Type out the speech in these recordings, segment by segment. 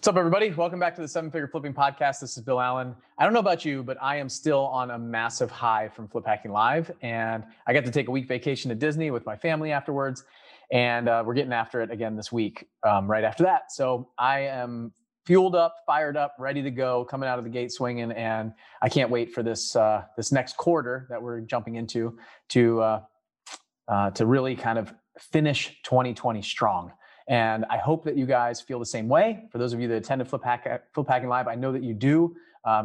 What's up, everybody? Welcome back to the 7 Figure Flipping Podcast. This is Bill Allen. I don't know about you, but I am still on a massive high from Flip Hacking Live, and I got to take a week vacation to Disney with my family afterwards, and we're getting after it again this week, right after that. So I am fueled up, fired up, ready to go, coming out of the gate swinging, and I can't wait for this this next quarter that we're jumping into to really kind of finish 2020 strong. And I hope that you guys feel the same way. For those of you that attended Flip Hacking Live, I know that you do.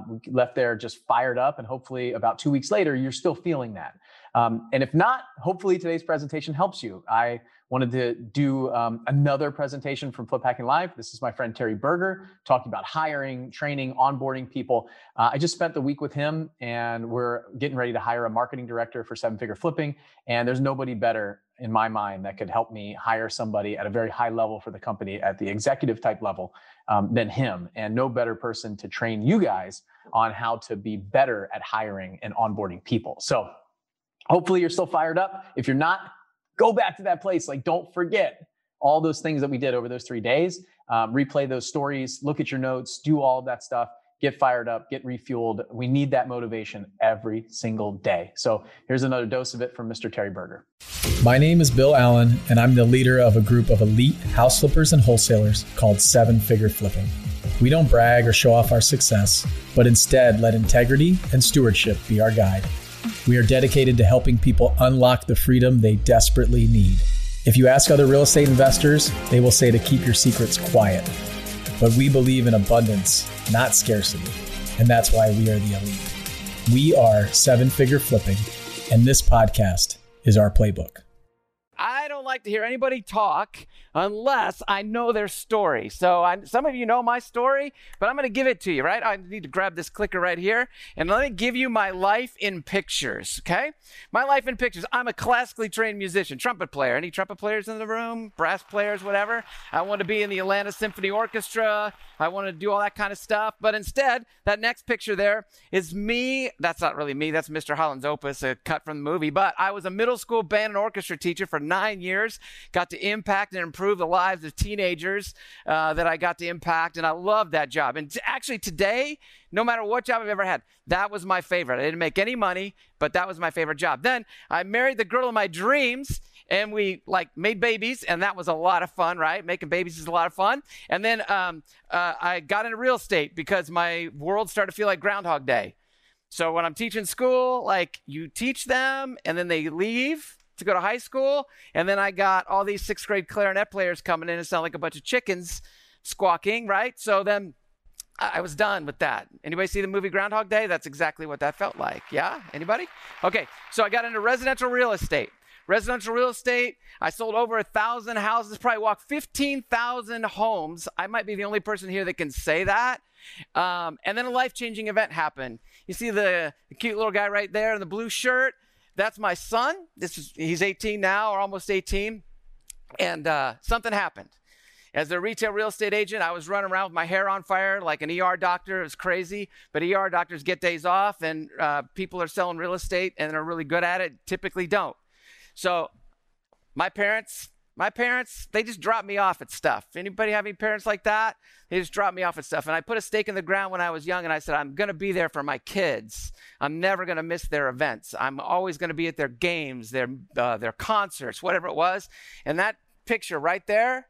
We left there just fired up, and hopefully about 2 weeks later, you're still feeling that. And if not, hopefully today's presentation helps you. I wanted to do another presentation from Flip Hacking Live. This is my friend Terry Burger, talking about hiring, training, onboarding people. I just spent the week with him, and we're getting ready to hire a marketing director for Seven Figure Flipping. And there's nobody better in my mind that could help me hire somebody at a very high level for the company, at the executive type level, than him. And no better person to train you guys on how to be better at hiring and onboarding people. So hopefully you're still fired up. If you're not, go back to that place. Like, don't forget all those things that we did over those 3 days. Replay those stories, look at your notes, do all of that stuff. Get fired up, get refueled. We need that motivation every single day. So here's another dose of it from Mr. Terry Burger. My name is Bill Allen, and I'm the leader of a group of elite house flippers and wholesalers called Seven Figure Flipping. We don't brag or show off our success, but instead let integrity and stewardship be our guide. We are dedicated to helping people unlock the freedom they desperately need. If you ask other real estate investors, they will say to keep your secrets quiet. But we believe in abundance, not scarcity. And that's why we are the elite. We are Seven Figure Flipping, and this podcast is our playbook. I don't like to hear anybody talk unless I know their story. So some of you know my story, but I'm going to give it to you, right? I need to grab this clicker right here, and let me give you my life in pictures, okay? My life in pictures. I'm a classically trained musician, trumpet player. Any trumpet players in the room? Brass players, whatever. I want to be in the Atlanta Symphony Orchestra. I want to do all that kind of stuff. But instead, that next picture there is me. That's not really me. That's Mr. Holland's Opus, a cut from the movie. But I was a middle school band and orchestra teacher for 9 years, got to impact and improve the lives of teenagers that I got to impact, and I loved that job. And actually today, no matter what job I've ever had, that was my favorite. I didn't make any money, but that was my favorite job. Then I married the girl of my dreams, and we made babies, and that was a lot of fun, right? Making babies is a lot of fun. And then I got into real estate because my world started to feel like Groundhog Day. So when I'm teaching school, you teach them, and then they leave to go to high school, and then I got all these sixth grade clarinet players coming in and sound like a bunch of chickens squawking, right? So then I was done with that. Anybody see the movie Groundhog Day? That's exactly what that felt like. Yeah? Anybody? Okay, so I got into residential real estate. Residential real estate, I sold over 1,000 houses, probably walked 15,000 homes. I might be the only person here that can say that. And then a life-changing event happened. You see the cute little guy right there in the blue shirt? That's my son. He's 18 now, or almost 18. And something happened. As a retail real estate agent, I was running around with my hair on fire like an ER doctor. It was crazy. But ER doctors get days off, and people are selling real estate and are really good at it, typically don't. So my parents, they just dropped me off at stuff. Anybody have any parents like that? They just dropped me off at stuff. And I put a stake in the ground when I was young, and I said, I'm going to be there for my kids. I'm never going to miss their events. I'm always going to be at their games, their concerts, whatever it was. And that picture right there,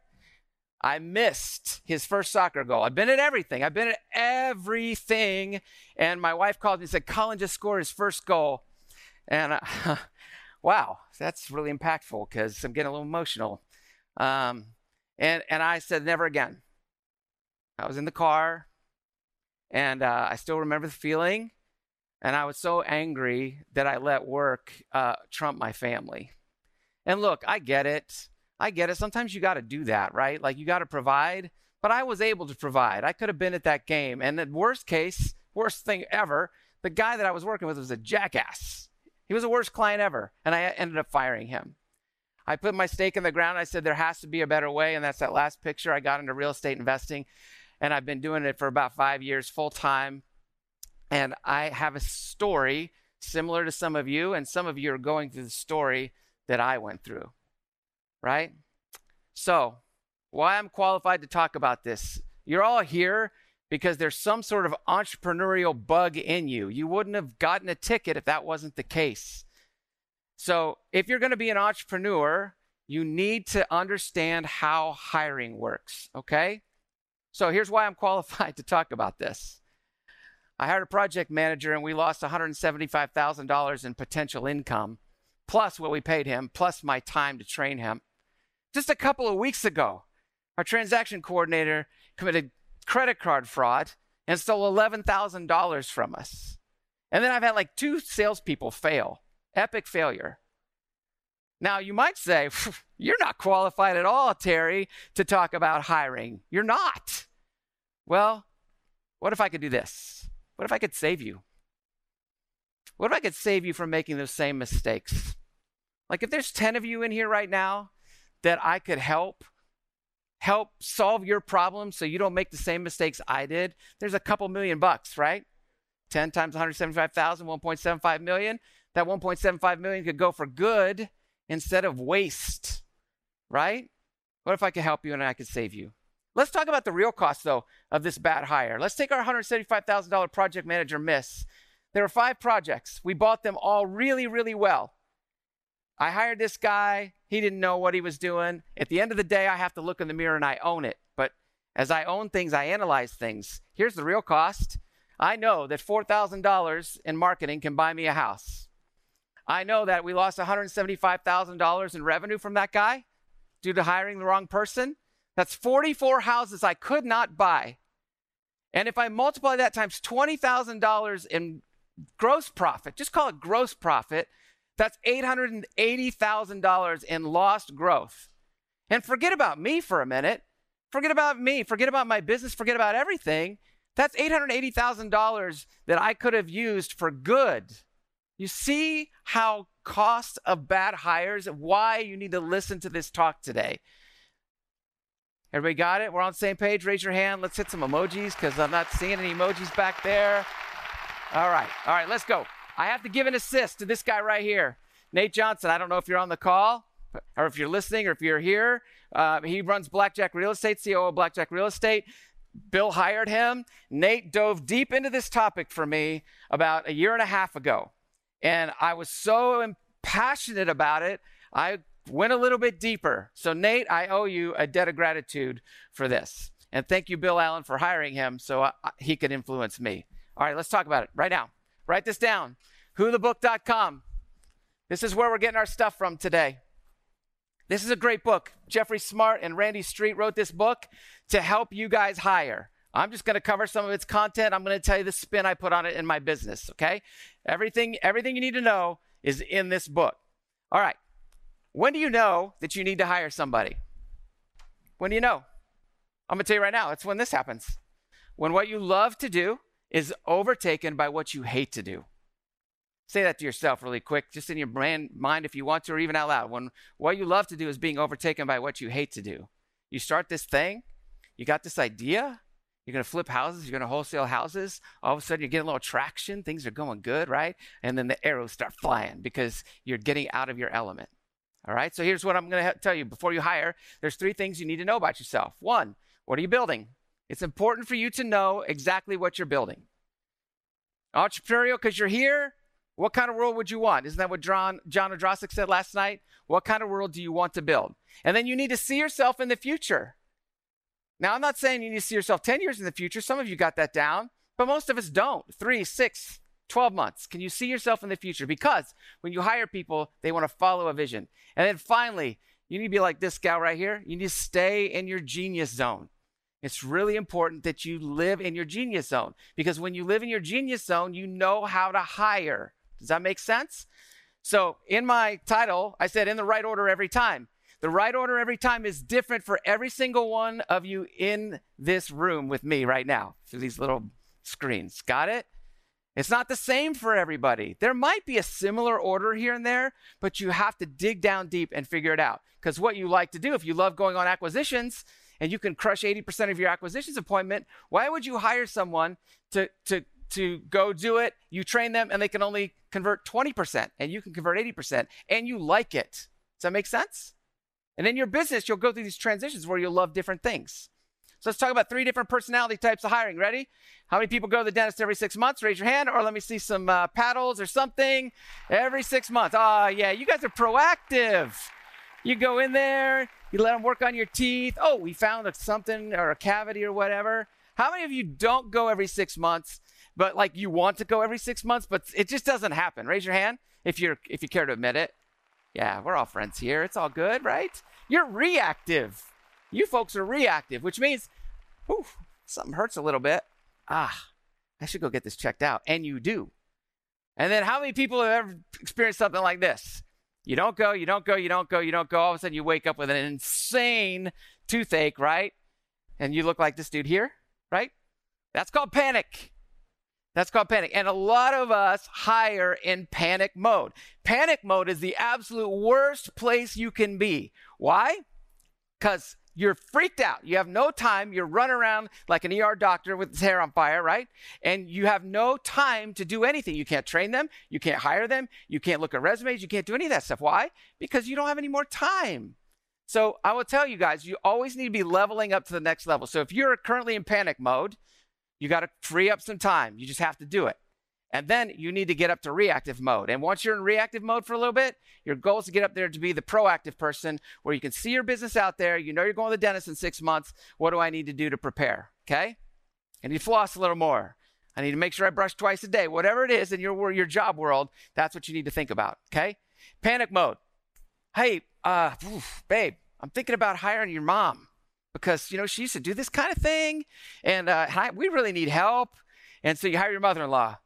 I missed his first soccer goal. I've been at everything. And my wife called me and said, Colin just scored his first goal. And wow, that's really impactful because I'm getting a little emotional. And I said, never again. I was in the car, and I still remember the feeling. And I was so angry that I let work trump my family. And look, I get it. Sometimes you got to do that, right? You got to provide. But I was able to provide. I could have been at that game. And the worst thing ever, the guy that I was working with was a jackass. He was the worst client ever, and I ended up firing him. I put my stake in the ground. I said, there has to be a better way, and that's that last picture. I got into real estate investing, and I've been doing it for about 5 years full-time, and I have a story similar to some of you, and some of you are going through the story that I went through, right? So why I'm qualified to talk about this You're all here because there's some sort of entrepreneurial bug in you. You wouldn't have gotten a ticket if that wasn't the case. So if you're going to be an entrepreneur, you need to understand how hiring works, okay? So here's why I'm qualified to talk about this. I hired a project manager and we lost $175,000 in potential income, plus what we paid him, plus my time to train him. Just a couple of weeks ago, our transaction coordinator committed credit card fraud and stole $11,000 from us. And then I've had like 2 salespeople fail. Epic failure. Now, you might say, you're not qualified at all, Terry, to talk about hiring. You're not. Well, what if I could do this? What if I could save you? What if I could save you from making those same mistakes? Like if there's 10 of you in here right now that I could help solve your problem so you don't make the same mistakes I did, there's a couple $1,000,000, right? 10 times 175,000, 1.75 million. That 1.75 million could go for good instead of waste, right? What if I could help you and I could save you? Let's talk about the real cost, though, of this bad hire. Let's take our $175,000 project manager miss. There were 5 projects. We bought them all really, really well. I hired this guy. He didn't know what he was doing. At the end of the day, I have to look in the mirror and I own it. But as I own things, I analyze things. Here's the real cost. I know that $4,000 in marketing can buy me a house. I know that we lost $175,000 in revenue from that guy due to hiring the wrong person. That's 44 houses I could not buy. And if I multiply that times $20,000 in gross profit, just call it gross profit, that's $880,000 in lost growth. And forget about me for a minute. Forget about me. Forget about my business. Forget about everything. That's $880,000 that I could have used for good. You see how cost of bad hires, why you need to listen to this talk today. Everybody got it? We're on the same page? Raise your hand. Let's hit some emojis because I'm not seeing any emojis back there. All right, let's go. I have to give an assist to this guy right here. Nate Johnson, I don't know if you're on the call or if you're listening or if you're here. He runs Blackjack Real Estate, COO of Blackjack Real Estate. Bill hired him. Nate dove deep into this topic for me about a year and a half ago. And I was so passionate about it, I went a little bit deeper. So, Nate, I owe you a debt of gratitude for this. And thank you, Bill Allen, for hiring him so he could influence me. All right, let's talk about it right now. Write this down. Who the book.com. This is where we're getting our stuff from today. This is a great book. Jeffrey Smart and Randy Street wrote this book to help you guys hire. I'm just going to cover some of its content. I'm going to tell you the spin I put on it in my business, okay? Everything you need to know is in this book. All right. When do you know that you need to hire somebody? When do you know? I'm going to tell you right now. It's when this happens. When what you love to do is overtaken by what you hate to do. Say that to yourself really quick, just in your mind if you want to, or even out loud. When what you love to do is being overtaken by what you hate to do. You start this thing. You got this idea. You're going to flip houses. You're going to wholesale houses. All of a sudden, you're getting a little traction. Things are going good, right? And then the arrows start flying because you're getting out of your element. All right? So here's what I'm going to tell you. Before you hire, there's 3 things you need to know about yourself. 1, what are you building? It's important for you to know exactly what you're building. Entrepreneurial, because you're here. What kind of world would you want? Isn't that what John Odrosic said last night? What kind of world do you want to build? And then you need to see yourself in the future. Now, I'm not saying you need to see yourself 10 years in the future. Some of you got that down, but most of us don't. 3, 6, 12 months. Can you see yourself in the future? Because when you hire people, they want to follow a vision. And then finally, you need to be like this gal right here. You need to stay in your genius zone. It's really important that you live in your genius zone because when you live in your genius zone, you know how to hire. Does that make sense? So in my title, I said in the right order every time. The right order every time is different for every single one of you in this room with me right now through these little screens. Got it? It's not the same for everybody. There might be a similar order here and there, but you have to dig down deep and figure it out. Because what you like to do, if you love going on acquisitions and you can crush 80% of your acquisitions appointment, why would you hire someone to go do it? You train them and they can only convert 20% and you can convert 80% and you like it. Does that make sense? And in your business, you'll go through these transitions where you'll love different things. So let's talk about three different personality types of hiring. Ready? How many people go to the dentist every 6 months? Raise your hand, or let me see some paddles or something. Every 6 months. Oh, yeah, you guys are proactive. You go in there, you let them work on your teeth. Oh, we found something or a cavity or whatever. How many of you don't go every 6 months, but like you want to go every 6 months, but it just doesn't happen? Raise your hand if you care to admit it. Yeah, we're all friends here. It's all good, right? You're reactive. You folks are reactive, which means, ooh, something hurts a little bit. Ah, I should go get this checked out. And you do. And then how many people have ever experienced something like this? You don't go, you don't go, you don't go, you don't go. All of a sudden you wake up with an insane toothache, right? And you look like this dude here, right? That's called panic. That's called panic. And a lot of us hire in panic mode. Panic mode is the absolute worst place you can be. Why? Because you're freaked out. You have no time. You're running around like an ER doctor with his hair on fire, right? And you have no time to do anything. You can't train them. You can't hire them. You can't look at resumes. You can't do any of that stuff. Why? Because you don't have any more time. So I will tell you guys, you always need to be leveling up to the next level. So if you're currently in panic mode, you got to free up some time. You just have to do it. And then you need to get up to reactive mode. And once you're in reactive mode for a little bit, your goal is to get up there to be the proactive person where you can see your business out there. You know you're going to the dentist in 6 months. What do I need to do to prepare? Okay? I need to floss a little more. I need to make sure I brush twice a day. Whatever it is in your job world, that's what you need to think about. Okay? Panic mode. Hey, babe, I'm thinking about hiring your mom. Because, you know, she used to do this kind of thing, and we really need help. And so you hire your mother-in-law.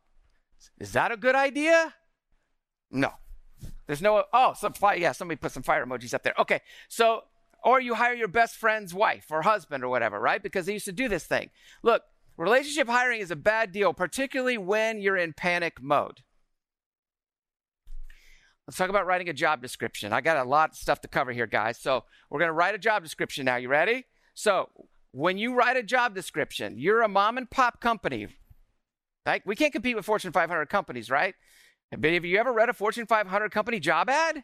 Is that a good idea? No. There's no, somebody put some fire emojis up there. Okay, so, or you hire your best friend's wife or husband or whatever, right? Because they used to do this thing. Look, relationship hiring is a bad deal, particularly when you're in panic mode. Let's talk about writing a job description. I got a lot of stuff to cover here, guys. So we're going to write a job description now. You ready? So when you write a job description, you're a mom and pop company. Like, we can't compete with Fortune 500 companies, right? Have you ever read a Fortune 500 company job ad?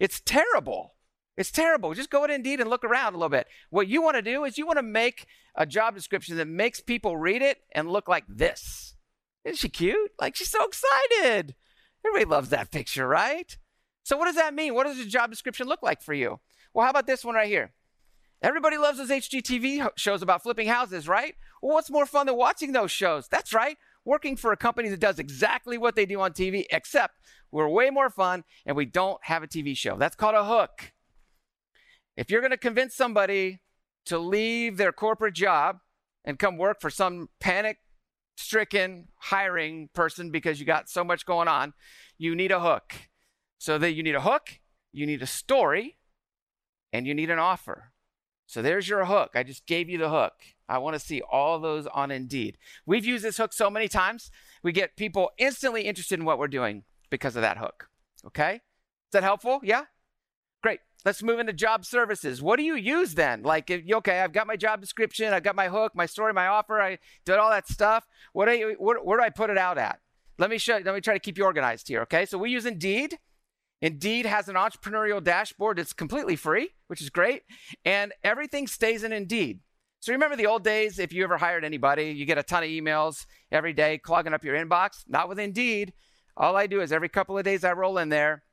It's terrible. It's terrible. Just go to Indeed and look around a little bit. What you want to do is you want to make a job description that makes people read it and look like this. Isn't she cute? Like, she's so excited. Everybody loves that picture, right? So what does that mean? What does the job description look like for you? Well, how about this one right here? Everybody loves those HGTV shows about flipping houses, right? Well, what's more fun than watching those shows? That's right. Working for a company that does exactly what they do on TV, except we're way more fun and we don't have a TV show. That's called a hook. If you're going to convince somebody to leave their corporate job and come work for some panic-stricken hiring person because you got so much going on, you need a hook. So that you need a hook, you need a story, and you need an offer. So there's your hook. I just gave you the hook. I want to see all those on Indeed. We've used this hook so many times. We get people instantly interested in what we're doing because of that hook. Okay? Is that helpful? Yeah? Great. Let's move into job services. What do you use then? Like, okay, I've got my job description. I've got my hook, my story, my offer. I did all that stuff. Where do I put it out at? Let me show you. Let me try to keep you organized here. Okay? So we use Indeed. Indeed has an entrepreneurial dashboard that's completely free, which is great. And everything stays in Indeed. So remember the old days, if you ever hired anybody, you get a ton of emails every day clogging up your inbox. Not with Indeed. All I do is every couple of days I roll in there.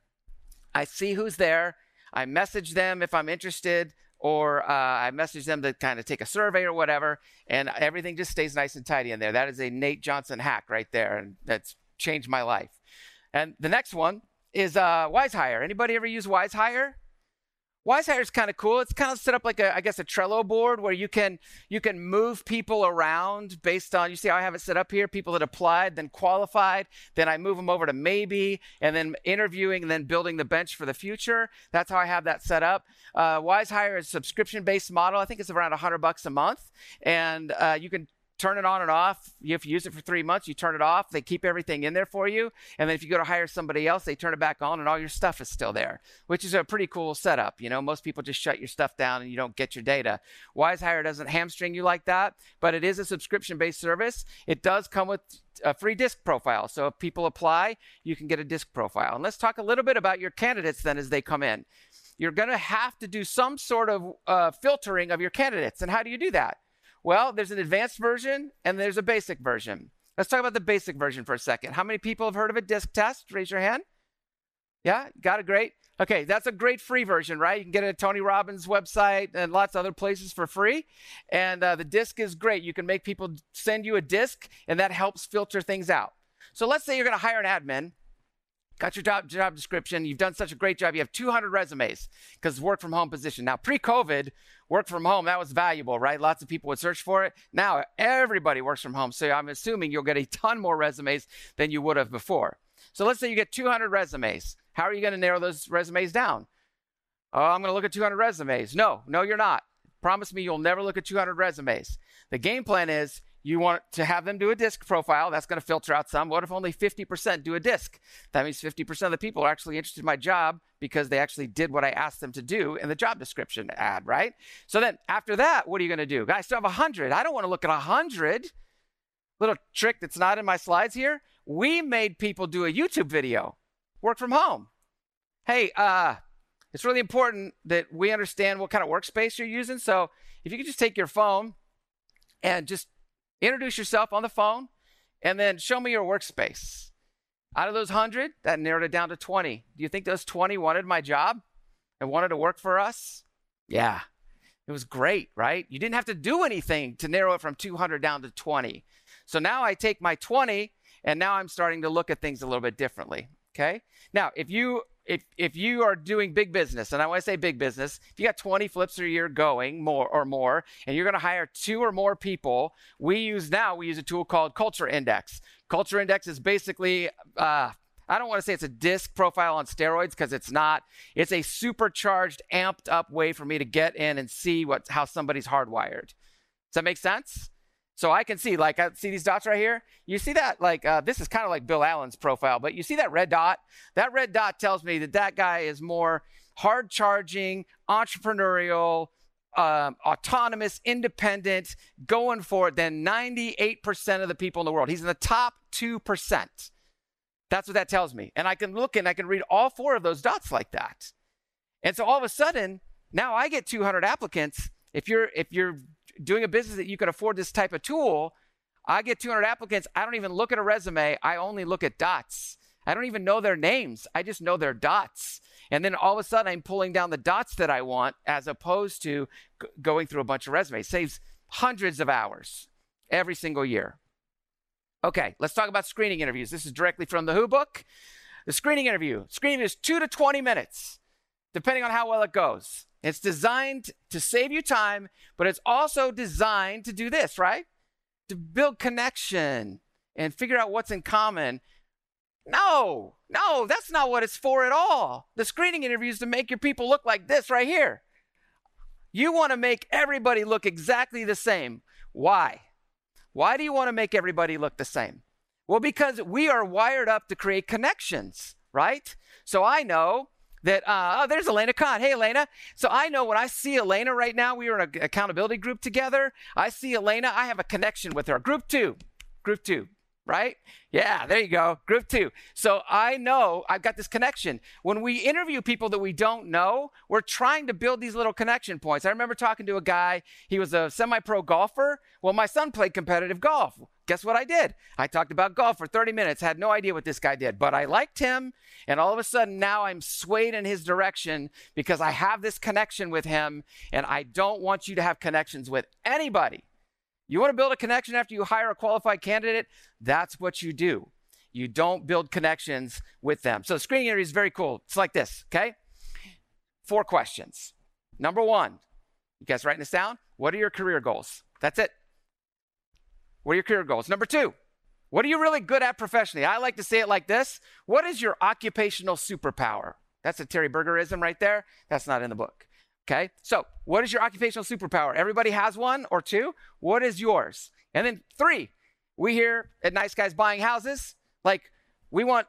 I see who's there. I message them if I'm interested, or I message them to kind of take a survey or whatever. And everything just stays nice and tidy in there. That is a Nate Johnson hack right there. And that's changed my life. And the next one is WiseHire. Anybody ever use WiseHire? WiseHire is kind of cool. It's kind of set up like a Trello board where you can move people around based on, you see how I have it set up here, people that applied, then qualified, then I move them over to maybe, and then interviewing, and then building the bench for the future. That's how I have that set up. WiseHire is a subscription-based model. I think it's around $100 a month, and you can turn it on and off. If you use it for 3 months, you turn it off. They keep everything in there for you. And then if you go to hire somebody else, they turn it back on and all your stuff is still there, which is a pretty cool setup. You know, most people just shut your stuff down and you don't get your data. WiseHire doesn't hamstring you like that, but it is a subscription-based service. It does come with a free disc profile. So if people apply, you can get a disc profile. And let's talk a little bit about your candidates then as they come in. You're going to have to do some sort of filtering of your candidates. And how do you do that? Well, there's an advanced version and there's a basic version. Let's talk about the basic version for a second. How many people have heard of a disc test? Raise your hand. Yeah, got it, great. Okay, that's a great free version, right? You can get it at Tony Robbins' website and lots of other places for free. And the disc is great. You can make people send you a disc, and that helps filter things out. So let's say you're going to hire an admin, got your job description, you've done such a great job, you have 200 resumes because work from home position. Now, pre-COVID, work from home, that was valuable, right? Lots of people would search for it. Now, everybody works from home, so I'm assuming you'll get a ton more resumes than you would have before. So let's say you get 200 resumes. How are you going to narrow those resumes down? Oh, I'm going to look at 200 resumes. No, you're not. Promise me you'll never look at 200 resumes. The game plan is you want to have them do a disc profile. That's going to filter out some. What if only 50% do a disc? That means 50% of the people are actually interested in my job because they actually did what I asked them to do in the job description ad, right? So then after that, what are you going to do? I still have 100. I don't want to look at 100. Little trick that's not in my slides here. We made people do a YouTube video. Work from home. Hey, it's really important that we understand what kind of workspace you're using. So if you could just take your phone and just introduce yourself on the phone and then show me your workspace. Out of those 100, that narrowed it down to 20. Do you think those 20 wanted my job and wanted to work for us? Yeah, it was great, right? You didn't have to do anything to narrow it from 200 down to 20. So now I take my 20 and now I'm starting to look at things a little bit differently. Okay. Now, if you are doing big business, and I want to say big business, if you got 20 flips a year going more, and you're going to hire 2 or more people, we use a tool called Culture Index. Culture Index is basically, I don't want to say it's a disc profile on steroids because it's not. It's a supercharged, amped up way for me to get in and see how somebody's hardwired. Does that make sense? So I can see, like, I see these dots right here. You see that, like, this is kind of like Bill Allen's profile, but you see that red dot? That red dot tells me that guy is more hard-charging, entrepreneurial, autonomous, independent, going for it than 98% of the people in the world. He's in the top 2%. That's what that tells me. And I can look and I can read all 4 of those dots like that. And so all of a sudden, now I get 200 applicants. If you're doing a business that you can afford this type of tool, I get 200 applicants. I don't even look at a resume. I only look at dots. I don't even know their names. I just know their dots. And then all of a sudden, I'm pulling down the dots that I want as opposed to going through a bunch of resumes. Saves hundreds of hours every single year. Okay, let's talk about screening interviews. This is directly from the Who book. The screening interview. Screening is 2 to 20 minutes, depending on how well it goes. It's designed to save you time, but it's also designed to do this, right? To build connection and figure out what's in common. No, that's not what it's for at all. The screening interview is to make your people look like this right here. You want to make everybody look exactly the same. Why? Why do you want to make everybody look the same? Well, because we are wired up to create connections, right? So I know that, there's Elena Khan. Hey, Elena. So I know when I see Elena right now, we are in an accountability group together. I see Elena. I have a connection with her. Group two, right? Yeah, there you go. Group 2. So I know I've got this connection. When we interview people that we don't know, we're trying to build these little connection points. I remember talking to a guy. He was a semi-pro golfer. Well, my son played competitive golf. Guess what I did? I talked about golf for 30 minutes, had no idea what this guy did, but I liked him. And all of a sudden now I'm swayed in his direction because I have this connection with him, and I don't want you to have connections with anybody. You want to build a connection after you hire a qualified candidate? That's what you do. You don't build connections with them. So the screening interview is very cool. It's like this, okay? 4 questions. Number 1, you guys writing this down? What are your career goals? That's it. What are your career goals? Number 2, what are you really good at professionally? I like to say it like this. What is your occupational superpower? That's a Terry Burgerism right there. That's not in the book. Okay, so what is your occupational superpower? Everybody has 1 or 2. What is yours? And then 3, we hear at Nice Guys Buying Houses, like, we want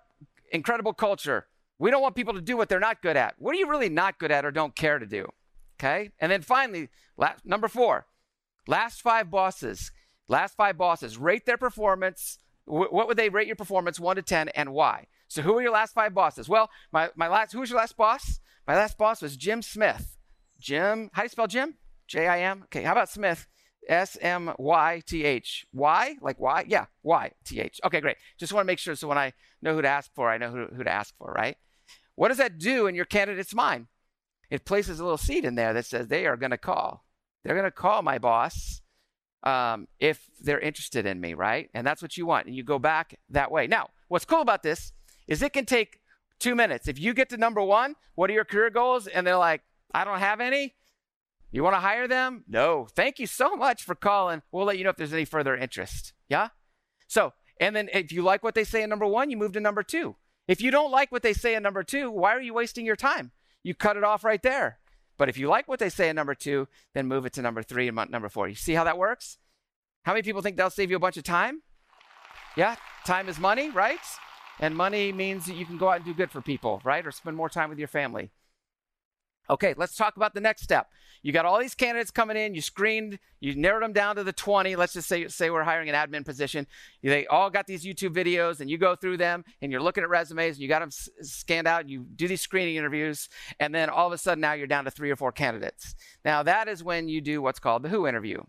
incredible culture. We don't want people to do what they're not good at. What are you really not good at or don't care to do? Okay, and then finally, number 4, last five bosses, rate their performance. What would they rate your performance 1 to 10 and why? So who are your last 5 bosses? Well, who was your last boss? My last boss was Jim Smith. Jim, how do you spell Jim? J-I-M. Okay, how about Smith? S-M-Y-T-H. Why? Like why? Yeah, Y-T-H. Okay, great. Just want to make sure so when I know who to ask for, I know who to ask for, right? What does that do in your candidate's mind? It places a little seed in there that says they are going to call. They're going to call my boss if they're interested in me, right? And that's what you want. And you go back that way. Now, what's cool about this is it can take 2 minutes. If you get to number one, what are your career goals? And they're like, I don't have any. You want to hire them? No. Thank you so much for calling. We'll let you know if there's any further interest. Yeah? So, and then if you like what they say in number one, you move to number two. If you don't like what they say in number two, why are you wasting your time? You cut it off right there. But if you like what they say in number two, then move it to number three and number four. You see how that works? How many people think that'll save you a bunch of time? Yeah, time is money, right? And money means that you can go out and do good for people, right? Or spend more time with your family. Okay, let's talk about the next step. You got all these candidates coming in. You screened, you narrowed them down to the 20. Let's just say we're hiring an admin position. They all got these YouTube videos, and you go through them, and you're looking at resumes, and you got them scanned out, and you do these screening interviews, and then all of a sudden now you're down to 3 or 4 candidates. Now that is when you do what's called the Who interview.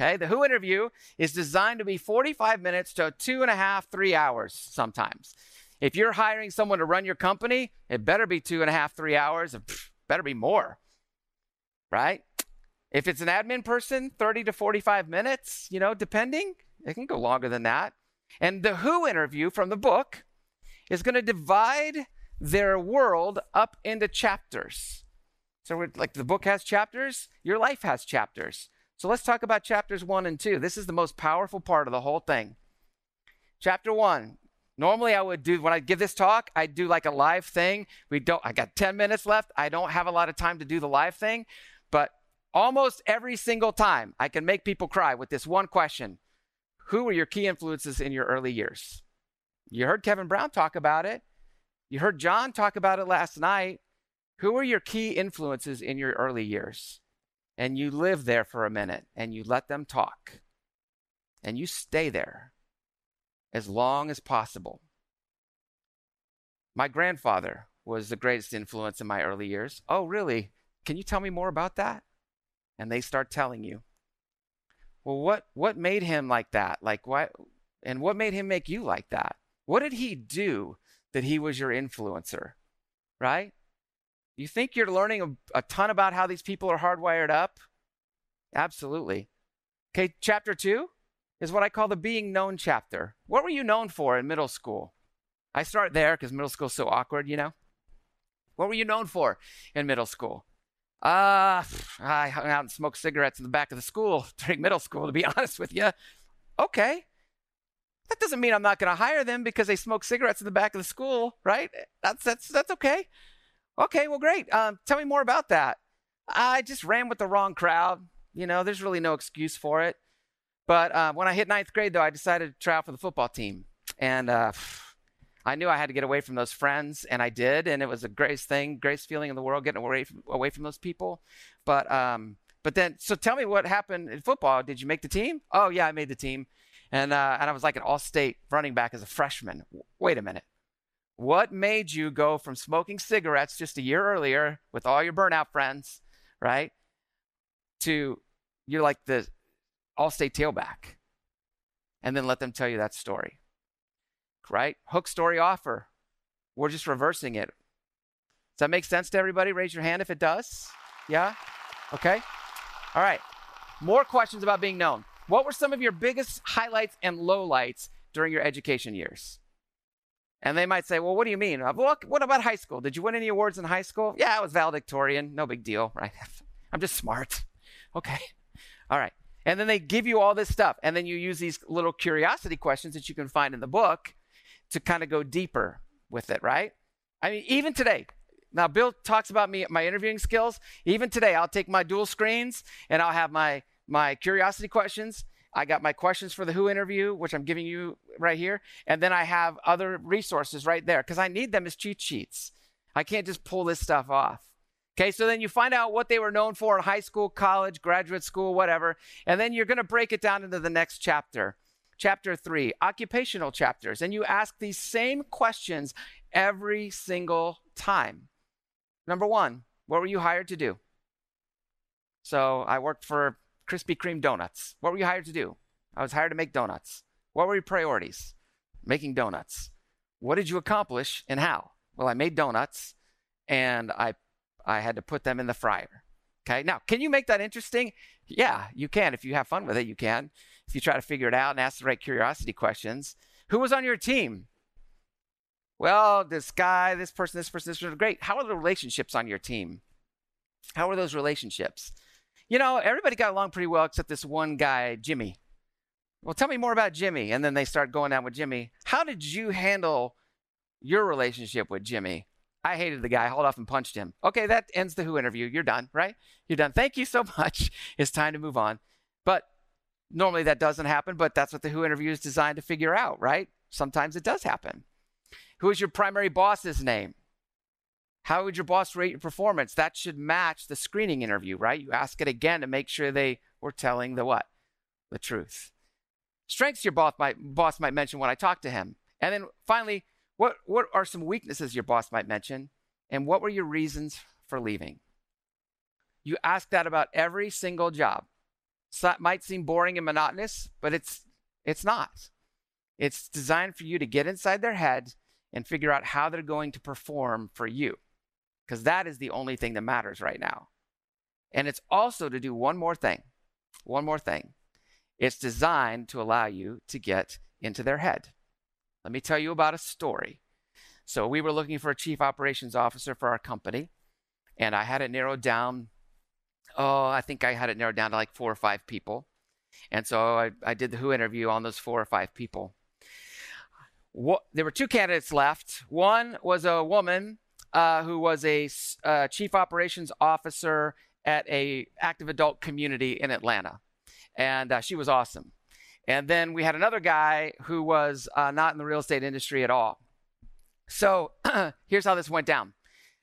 Okay, the Who interview is designed to be 45 minutes to 2.5, 3 hours sometimes. If you're hiring someone to run your company, it better be 2.5, 3 hours. Better be more, right? If it's an admin person, 30 to 45 minutes, you know, depending. It can go longer than that. And the Who interview from the book is going to divide their world up into chapters. So we're, like the book has chapters, your life has chapters. So let's talk about chapters 1 and 2. This is the most powerful part of the whole thing. Chapter 1. Normally I would do, when I give this talk, I do like a live thing. I got 10 minutes left. I don't have a lot of time to do the live thing, but almost every single time I can make people cry with this one question. Who were your key influences in your early years? You heard Kevin Brown talk about it. You heard John talk about it last night. Who were your key influences in your early years? And you live there for a minute and you let them talk and you stay there as long as possible. My grandfather was the greatest influence in my early years. Oh, really? Can you tell me more about that? And they start telling you. Well, what made him like that? Like why? And what made him make you like that? What did he do that he was your influencer, right? You think you're learning a ton about how these people are hardwired up? Absolutely. Okay, chapter 2. Is what I call the being known chapter. What were you known for in middle school? I start there because middle school is so awkward, you know? What were you known for in middle school? I hung out and smoked cigarettes in the back of the school during middle school, to be honest with you. Okay. That doesn't mean I'm not going to hire them because they smoke cigarettes in the back of the school, right? That's okay. Okay, well, great. Tell me more about that. I just ran with the wrong crowd. You know, there's really no excuse for it. But when I hit 9th grade, though, I decided to try out for the football team. And I knew I had to get away from those friends, and I did. And it was the greatest thing, greatest feeling in the world, getting away from those people. But then, so tell me what happened in football. Did you make the team? Oh, yeah, I made the team. And I was like an all-state running back as a freshman. Wait a minute. What made you go from smoking cigarettes just a year earlier with all your burnout friends, right, to you're like the – I'll stay tailback, and then let them tell you that story, right? Hook, story, offer. We're just reversing it. Does that make sense to everybody? Raise your hand if it does. Yeah? Okay. All right. More questions about being known. What were some of your biggest highlights and lowlights during your education years? And they might say, well, what do you mean? Well, what about high school? Did you win any awards in high school? Yeah, I was valedictorian. No big deal, right? I'm just smart. Okay. All right. And then they give you all this stuff. And then you use these little curiosity questions that you can find in the book to kind of go deeper with it, right? I mean, even today, now Bill talks about my interviewing skills. Even today, I'll take my dual screens and I'll have my curiosity questions. I got my questions for the Who interview, which I'm giving you right here. And then I have other resources right there because I need them as cheat sheets. I can't just pull this stuff off. Okay, so then you find out what they were known for in high school, college, graduate school, whatever, and then you're going to break it down into the next chapter. Chapter 3, occupational chapters, and you ask these same questions every single time. Number 1, what were you hired to do? So I worked for Krispy Kreme donuts. What were you hired to do? I was hired to make donuts. What were your priorities? Making donuts. What did you accomplish and how? Well, I made donuts and I had to put them in the fryer. Okay. Now, can you make that interesting? Yeah, you can. If you have fun with it, you can. If you try to figure it out and ask the right curiosity questions. Who was on your team? Well, this guy, this person, this person, this person. Great. How are the relationships on your team? How are those relationships? You know, everybody got along pretty well except this one guy, Jimmy. Well, tell me more about Jimmy. And then they start going down with Jimmy. How did you handle your relationship with Jimmy? I hated the guy. I hauled off and punched him. Okay, that ends the Who interview. You're done, right? You're done. Thank you so much. It's time to move on. But normally that doesn't happen, but that's what the Who interview is designed to figure out, right? Sometimes it does happen. Who is your primary boss's name? How would your boss rate your performance? That should match the screening interview, right? You ask it again to make sure they were telling the what? The truth. Strengths your boss might mention when I talk to him. And then finally, what are some weaknesses your boss might mention? And what were your reasons for leaving? You ask that about every single job. So that might seem boring and monotonous, but it's not. It's designed for you to get inside their head and figure out how they're going to perform for you. Because that is the only thing that matters right now. And it's also to do one more thing. One more thing. It's designed to allow you to get into their head. Let me tell you about a story. So we were looking for a chief operations officer for our company. And I had it narrowed down. Oh, I think I had it narrowed down to like 4 or 5 people. And so I did the Who interview on those 4 or 5 people. There were 2 candidates left. One was a woman who was a chief operations officer at an active adult community in Atlanta. And she was awesome. And then we had another guy who was not in the real estate industry at all. So here's how this went down.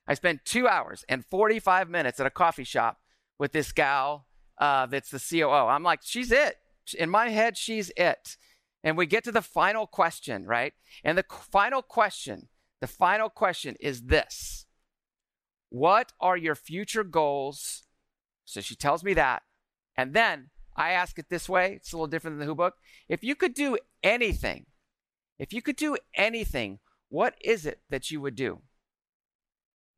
I spent 2 hours and 45 minutes at a coffee shop with this gal that's the COO. I'm like, she's it. In my head, she's it. And we get to the final question, right? And the final question is this. What are your future goals? So she tells me that. And then I ask it this way. It's a little different than the Who book. If you could do anything, what is it that you would do?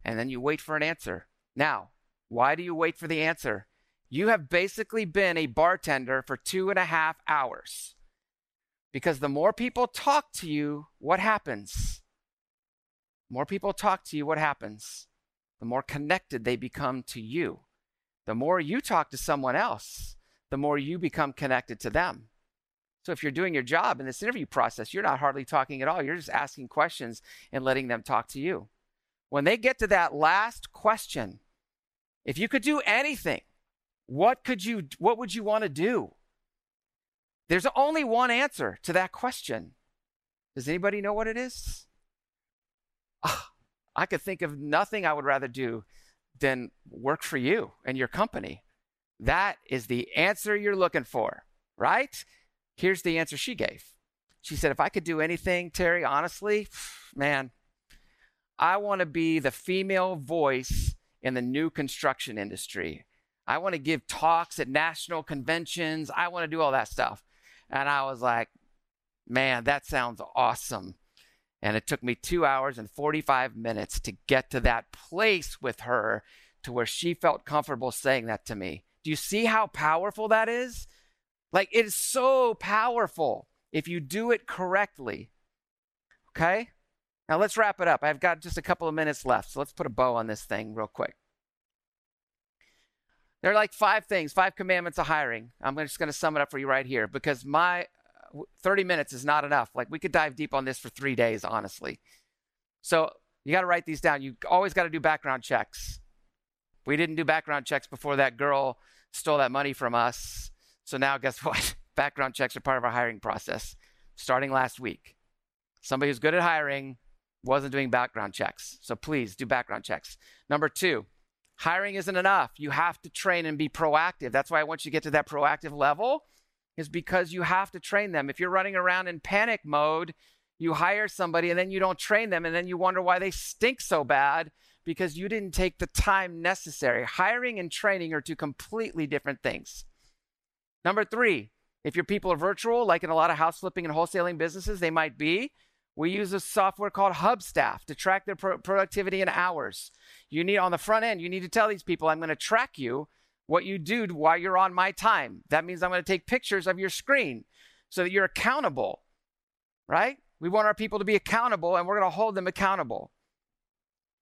And then you wait for an answer. Now, why do you wait for the answer? You have basically been a bartender for 2.5 hours. Because the more people talk to you, what happens? The more connected they become to you. The more you talk to someone else, the more you become connected to them. So if you're doing your job in this interview process, you're not hardly talking at all. You're just asking questions and letting them talk to you. When they get to that last question, if you could do anything, what would you want to do? There's only one answer to that question. Does anybody know what it is? I could think of nothing I would rather do than work for you and your company. That is the answer you're looking for, right? Here's the answer she gave. She said, if I could do anything, Terry, honestly, man, I want to be the female voice in the new construction industry. I want to give talks at national conventions. I want to do all that stuff. And I was like, man, that sounds awesome. And it took me 2 hours and 45 minutes to get to that place with her to where she felt comfortable saying that to me. Do you see how powerful that is? Like, it is so powerful if you do it correctly. Okay? Now, let's wrap it up. I've got just a couple of minutes left, so let's put a bow on this thing real quick. There are like 5 commandments of hiring. I'm just going to sum it up for you right here because my 30 minutes is not enough. Like, we could dive deep on this for 3 days, honestly. So you got to write these down. You always got to do background checks. We didn't do background checks before that girl stole that money from us. So now guess what? Background checks are part of our hiring process. Starting last week, somebody who's good at hiring wasn't doing background checks. So please do background checks. Number 2, hiring isn't enough. You have to train and be proactive. That's why once you get to that proactive level is because you have to train them. If you're running around in panic mode, you hire somebody and then you don't train them. And then you wonder why they stink so bad because you didn't take the time necessary. Hiring and training are 2 completely different things. Number three, if your people are virtual, like in a lot of house flipping and wholesaling businesses, they might be, we use a software called Hubstaff to track their productivity in hours. You need, on the front end, you need to tell these people, I'm going to track you, what you do while you're on my time. That means I'm going to take pictures of your screen so that you're accountable, right? We want our people to be accountable, and we're going to hold them accountable.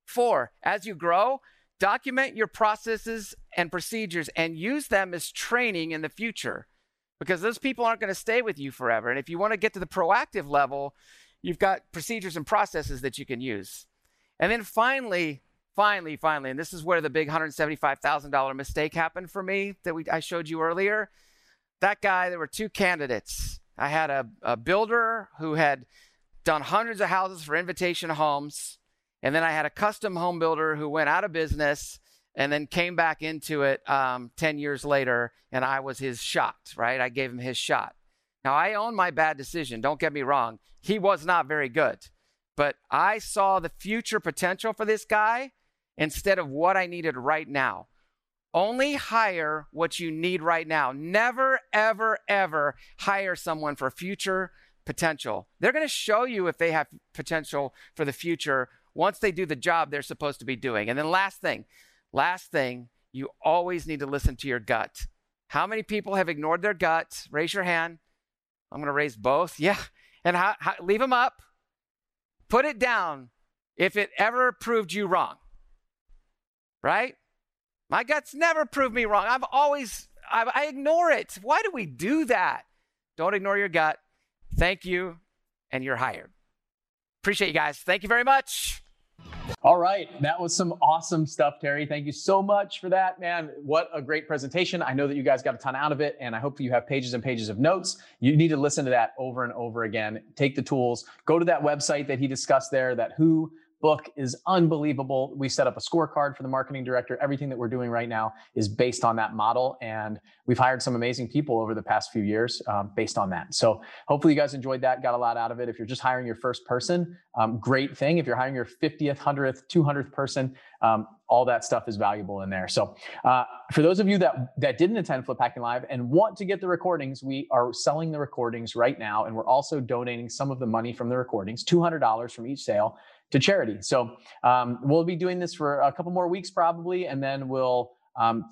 Four, as you grow, document your processes and procedures and use them as training in the future, because those people aren't going to stay with you forever. And if you want to get to the proactive level, you've got procedures and processes that you can use. And then finally, and this is where the big $175,000 mistake happened for me that I showed you earlier. That guy, there were two candidates. I had a builder who had done hundreds of houses for Invitation Homes. And then I had a custom home builder who went out of business and then came back into it 10 years later, and I was his shot, right? I gave him his shot. Now, I own my bad decision. Don't get me wrong. He was not very good. But I saw the future potential for this guy instead of what I needed right now. Only hire what you need right now. Never, ever, ever hire someone for future potential. They're going to show you if they have potential for the future once they do the job they're supposed to be doing. And then last thing, you always need to listen to your gut. How many people have ignored their gut? Raise your hand. I'm going to raise both. Yeah. And leave them up. Put it down if it ever proved you wrong, right? My gut's never proved me wrong. I ignore it. Why do we do that? Don't ignore your gut. Thank you, and you're hired. Appreciate you guys. Thank you very much. All right. That was some awesome stuff, Terry. Thank you so much for that, man. What a great presentation. I know that you guys got a ton out of it, and I hope you have pages and pages of notes. You need to listen to that over and over again. Take the tools. Go to that website that he discussed there, that Who book is unbelievable. We set up a scorecard for the marketing director. Everything that we're doing right now is based on that model. And we've hired some amazing people over the past few years based on that. So hopefully you guys enjoyed that, got a lot out of it. If you're just hiring your first person, great thing. If you're hiring your 50th, 100th, 200th person, all that stuff is valuable in there. So for those of you that didn't attend Flip Hacking Live and want to get the recordings, we are selling the recordings right now. And we're also donating some of the money from the recordings, $200 from each sale, to charity. So we'll be doing this for a couple more weeks probably, and then we'll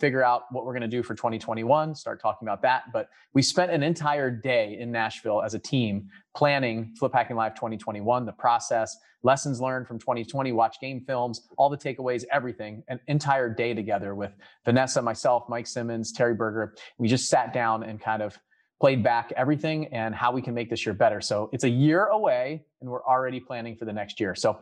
figure out what we're going to do for 2021, start talking about that. But we spent an entire day in Nashville as a team planning Flip Hacking Live 2021, the process, lessons learned from 2020, watch game films, all the takeaways, everything, an entire day together with Vanessa, myself, Mike Simmons, Terry Burger. We just sat down and kind of played back everything and how we can make this year better. So it's a year away and we're already planning for the next year. So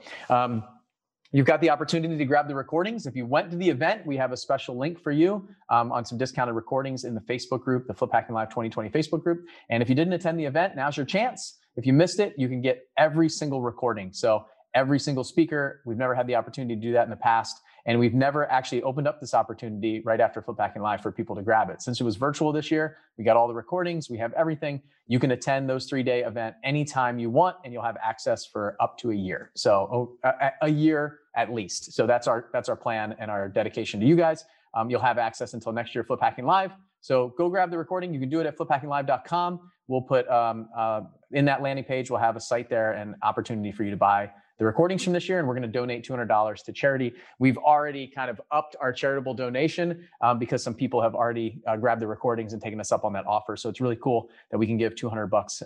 you've got the opportunity to grab the recordings. If you went to the event, we have a special link for you on some discounted recordings in the Facebook group, the Flip Hacking Live 2020 Facebook group. And if you didn't attend the event, now's your chance. If you missed it, you can get every single recording. So every single speaker, we've never had the opportunity to do that in the past. And we've never actually opened up this opportunity right after Flip Hacking Live for people to grab it. Since it was virtual this year, we got all the recordings, we have everything. You can attend those 3-day event anytime you want, and you'll have access for up to a year. So a year at least. So that's our plan and our dedication to you guys. You'll have access until next year, Flip Hacking Live. So go grab the recording. You can do it at fliphackinglive.com. We'll put in that landing page, we'll have a site there and opportunity for you to buy the recordings from this year, and we're going to donate $200 to charity. We've already kind of upped our charitable donation because some people have already grabbed the recordings and taken us up on that offer. So it's really cool that we can give $200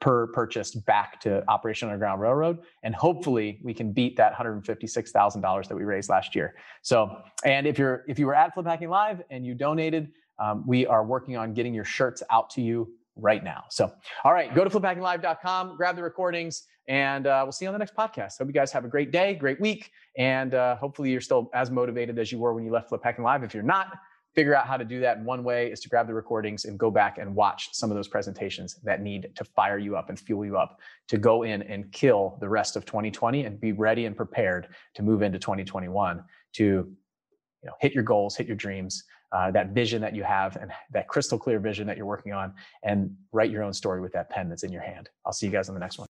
per purchase back to Operation Underground Railroad, and hopefully we can beat that $156,000 that we raised last year. So, and if you were at Flip Hacking Live and you donated, we are working on getting your shirts out to you right now. So, all right, go to fliphackinglive.com, grab the recordings, and we'll see you on the next podcast. Hope you guys have a great day, great week, and hopefully you're still as motivated as you were when you left Flip Hacking Live. If you're not, figure out how to do that. And one way is to grab the recordings and go back and watch some of those presentations that need to fire you up and fuel you up to go in and kill the rest of 2020 and be ready and prepared to move into 2021 to, hit your goals, hit your dreams, that vision that you have and that crystal clear vision that you're working on, and write your own story with that pen that's in your hand. I'll see you guys on the next one.